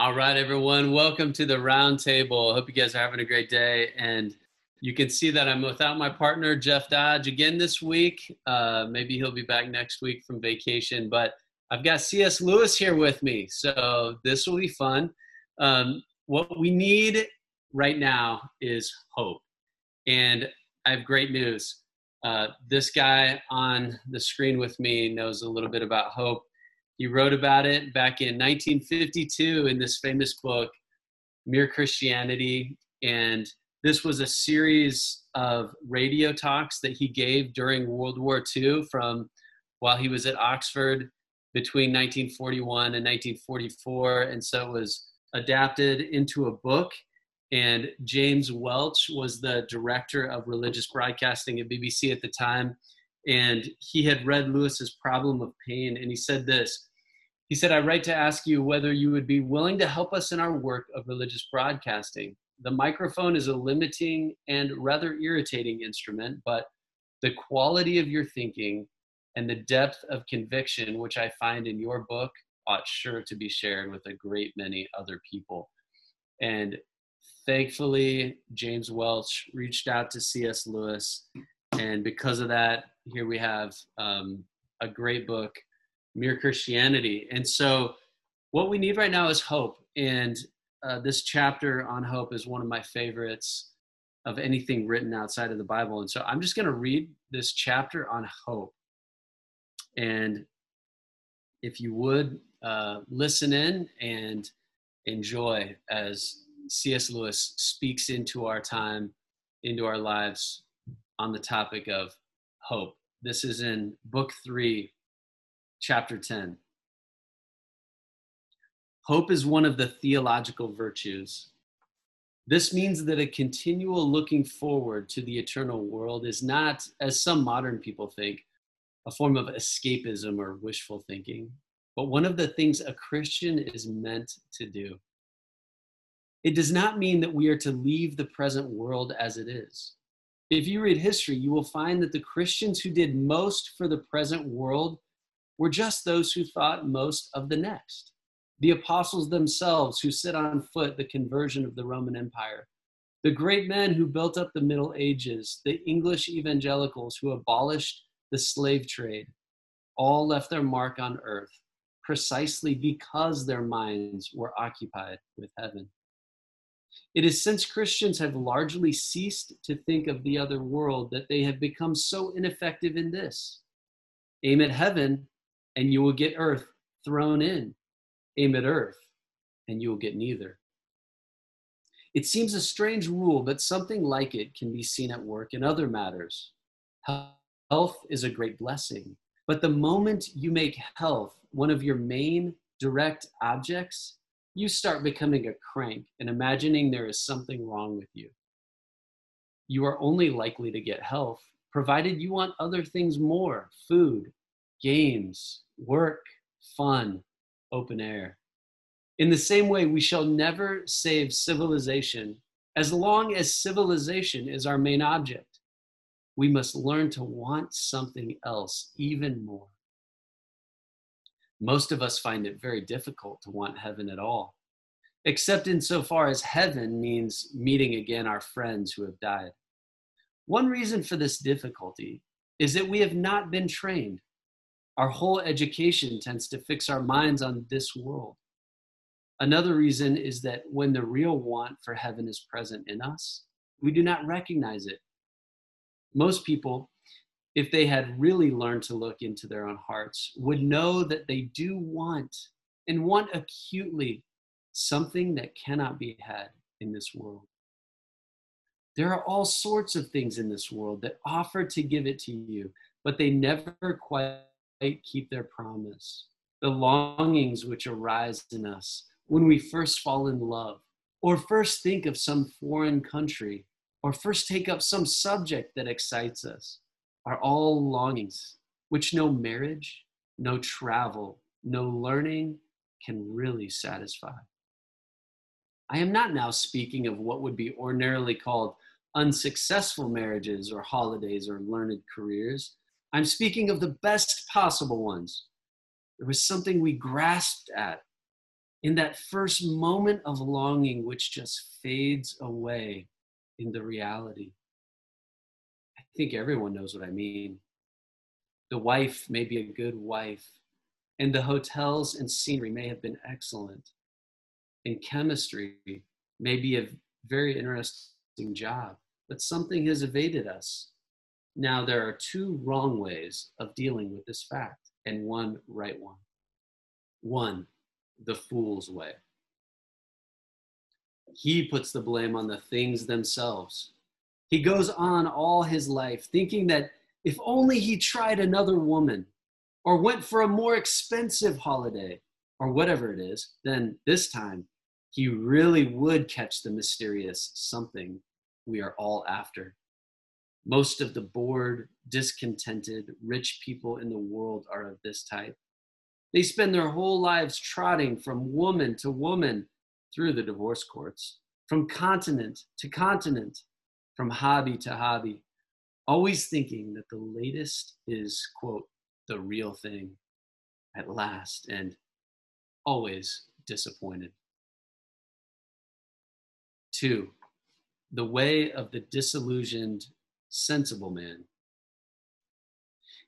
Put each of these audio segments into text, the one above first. All right, everyone. Welcome to the roundtable. Hope you guys are having a great day. And you can see that I'm without my partner, Jeff Dodge, again this week. Maybe he'll be back next week from vacation. But I've got C.S. Lewis here with me, so this will be fun. What we need right now is hope. And I have great news. This guy on the screen with me knows a little bit about hope. He wrote about it back in 1952 in this famous book, Mere Christianity. And this was a series of radio talks that he gave during World War II while he was at Oxford between 1941 and 1944. And so it was adapted into a book. And James Welch was the director of religious broadcasting at BBC at the time. And he had read Lewis's Problem of Pain. And he said this. He said, "I write to ask you whether you would be willing to help us in our work of religious broadcasting. The microphone is a limiting and rather irritating instrument, but the quality of your thinking and the depth of conviction, which I find in your book, ought sure to be shared with a great many other people." And thankfully, James Welch reached out to C.S. Lewis. And because of that, here we have a great book, Mere Christianity. And so what we need right now is hope. And this chapter on hope is one of my favorites of anything written outside of the Bible. And so I'm just going to read this chapter on hope. And if you would, listen in and enjoy as C.S. Lewis speaks into our time, into our lives on the topic of hope. This is in Book 3, Chapter 10. Hope is one of the theological virtues. This means that a continual looking forward to the eternal world is not, as some modern people think, a form of escapism or wishful thinking, but one of the things a Christian is meant to do. It does not mean that we are to leave the present world as it is. If you read history, you will find that the Christians who did most for the present world were just those who thought most of the next. The apostles themselves who set on foot the conversion of the Roman Empire, the great men who built up the Middle Ages, the English evangelicals who abolished the slave trade, all left their mark on earth precisely because their minds were occupied with heaven. It is since Christians have largely ceased to think of the other world that they have become so ineffective in this. Aim at heaven, and you will get earth thrown in. Aim at earth, and you will get neither. It seems a strange rule, but something like it can be seen at work in other matters. Health is a great blessing, but the moment you make health one of your main direct objects, you start becoming a crank and imagining there is something wrong with you. You are only likely to get health, provided you want other things more: food, games, work, fun, open air. In the same way, we shall never save civilization as long as civilization is our main object. We must learn to want something else even more. Most of us find it very difficult to want heaven at all, except insofar as heaven means meeting again our friends who have died. One reason for this difficulty is that we have not been trained. Our whole education tends to fix our minds on this world. Another reason is that when the real want for heaven is present in us, we do not recognize it. Most people, if they had really learned to look into their own hearts, would know that they do want, and want acutely, something that cannot be had in this world. There are all sorts of things in this world that offer to give it to you, but they never quite keep their promise. The longings which arise in us when we first fall in love, or first think of some foreign country, or first take up some subject that excites us, are all longings which no marriage, no travel, no learning can really satisfy. I am not now speaking of what would be ordinarily called unsuccessful marriages or holidays or learned careers. I'm speaking of the best possible ones. There was something we grasped at, in that first moment of longing, which just fades away into reality. I think everyone knows what I mean. The wife may be a good wife, and the hotels and scenery may have been excellent, and chemistry may be a very interesting job, but something has evaded us. Now, there are two wrong ways of dealing with this fact, and one right one. One, the fool's way. He puts the blame on the things themselves. He goes on all his life thinking that if only he tried another woman or went for a more expensive holiday or whatever it is, then this time he really would catch the mysterious something we are all after. Most of the bored, discontented, rich people in the world are of this type. They spend their whole lives trotting from woman to woman through the divorce courts, from continent to continent, from hobby to hobby, always thinking that the latest is, quote, the real thing at last, and always disappointed. Two, the way of the disillusioned, sensible man.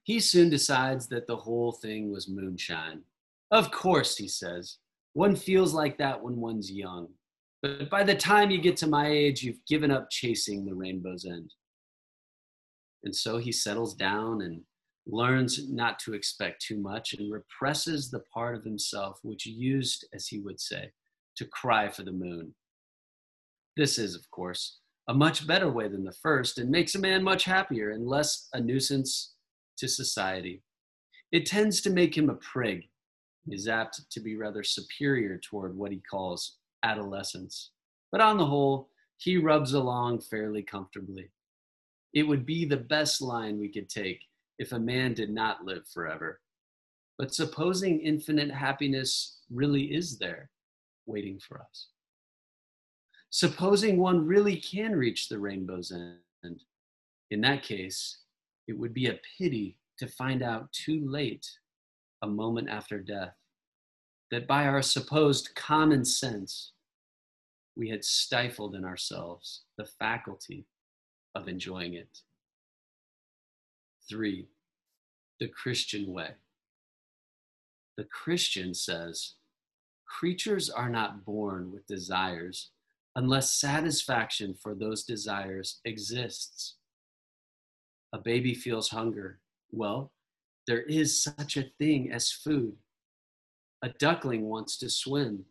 He soon decides that the whole thing was moonshine. Of course, he says, one feels like that when one's young. But by the time you get to my age, you've given up chasing the rainbow's end. And so he settles down and learns not to expect too much and represses the part of himself which used, as he would say, to cry for the moon. This is, of course, a much better way than the first and makes a man much happier and less a nuisance to society. It tends to make him a prig. He is apt to be rather superior toward what he calls adolescence. But on the whole, he rubs along fairly comfortably. It would be the best line we could take if a man did not live forever. But supposing infinite happiness really is there, waiting for us. Supposing one really can reach the rainbow's end, in that case, it would be a pity to find out too late, a moment after death, that by our supposed common sense, we had stifled in ourselves the faculty of enjoying it. Three, the Christian way. The Christian says, creatures are not born with desires unless satisfaction for those desires exists. A baby feels hunger. Well, there is such a thing as food. A duckling wants to swim.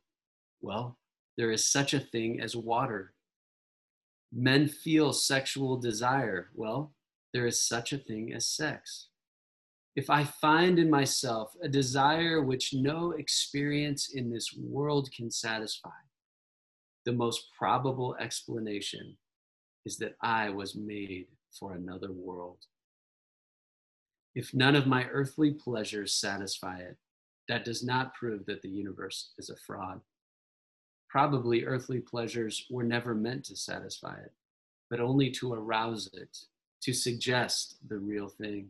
Well, there is such a thing as water. Men feel sexual desire. Well, there is such a thing as sex. If I find in myself a desire which no experience in this world can satisfy, the most probable explanation is that I was made for another world. If none of my earthly pleasures satisfy it, that does not prove that the universe is a fraud. Probably earthly pleasures were never meant to satisfy it, but only to arouse it, to suggest the real thing.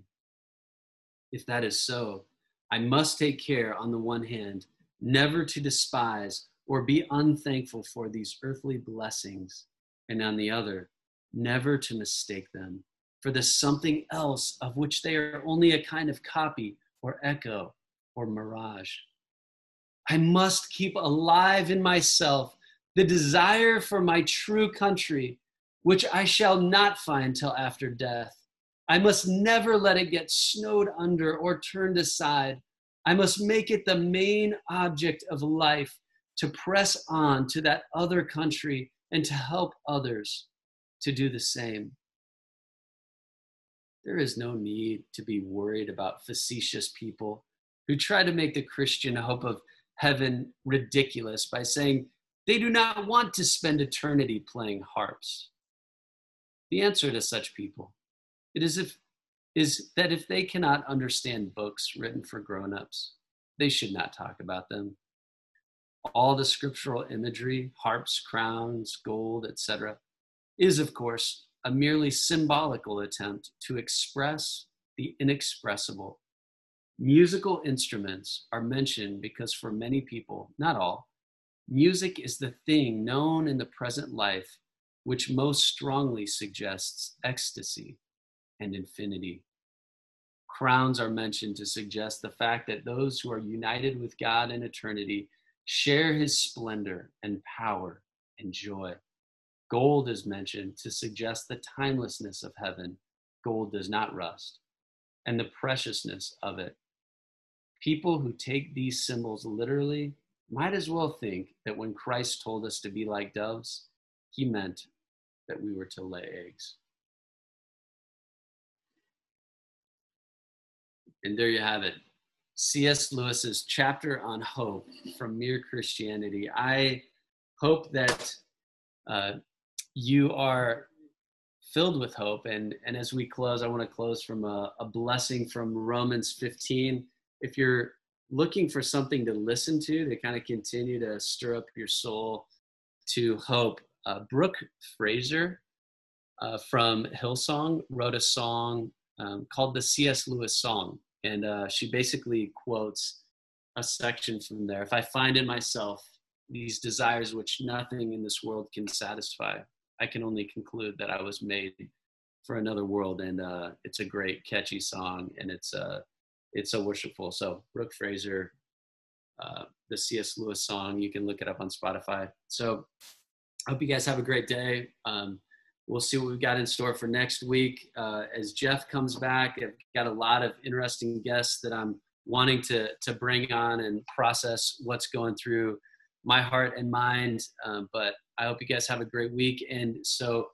If that is so, I must take care, on the one hand, never to despise or be unthankful for these earthly blessings, and on the other, never to mistake them for the something else of which they are only a kind of copy or echo or mirage. I must keep alive in myself the desire for my true country, which I shall not find till after death. I must never let it get snowed under or turned aside. I must make it the main object of life to press on to that other country and to help others to do the same. There is no need to be worried about facetious people who try to make the Christian hope of heaven ridiculous by saying they do not want to spend eternity playing harps. The answer to such people is that if they cannot understand books written for grown-ups, they should not talk about them. All the scriptural imagery, harps, crowns, gold, etc., is, of course, a merely symbolical attempt to express the inexpressible. Musical instruments are mentioned because for many people, not all, Music is the thing known in the present life which most strongly suggests ecstasy and infinity. Crowns are mentioned to suggest the fact that those who are united with God in eternity share his splendor and power and joy. Gold is mentioned to suggest the timelessness of heaven. Gold does not rust, and the preciousness of it. People who take these symbols literally might as well think that when Christ told us to be like doves, he meant that we were to lay eggs. And there you have it. C.S. Lewis's chapter on hope from Mere Christianity. I hope that you are filled with hope. And as we close, I want to close from a blessing from Romans 15. If you're looking for something to listen to kind of continue to stir up your soul to hope, Brooke Fraser from Hillsong wrote a song called the C.S. Lewis song. And she basically quotes a section from there. If I find in myself these desires which nothing in this world can satisfy, I can only conclude that I was made for another world. And it's a great, catchy song, and it's so worshipful. So Brooke Fraser, the C.S. Lewis song, you can look it up on Spotify. So I hope you guys have a great day. We'll see what we've got in store for next week. As Jeff comes back, I've got a lot of interesting guests that I'm wanting to bring on and process what's going through my heart and mind. But I hope you guys have a great week. And so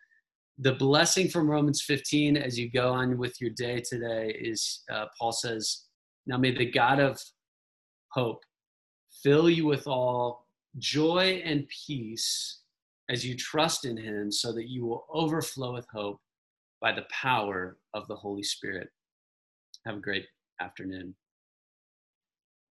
the blessing from Romans 15 as you go on with your day today is Paul says, now may the God of hope fill you with all joy and peace as you trust in him, so that you will overflow with hope by the power of the Holy Spirit. Have a great afternoon.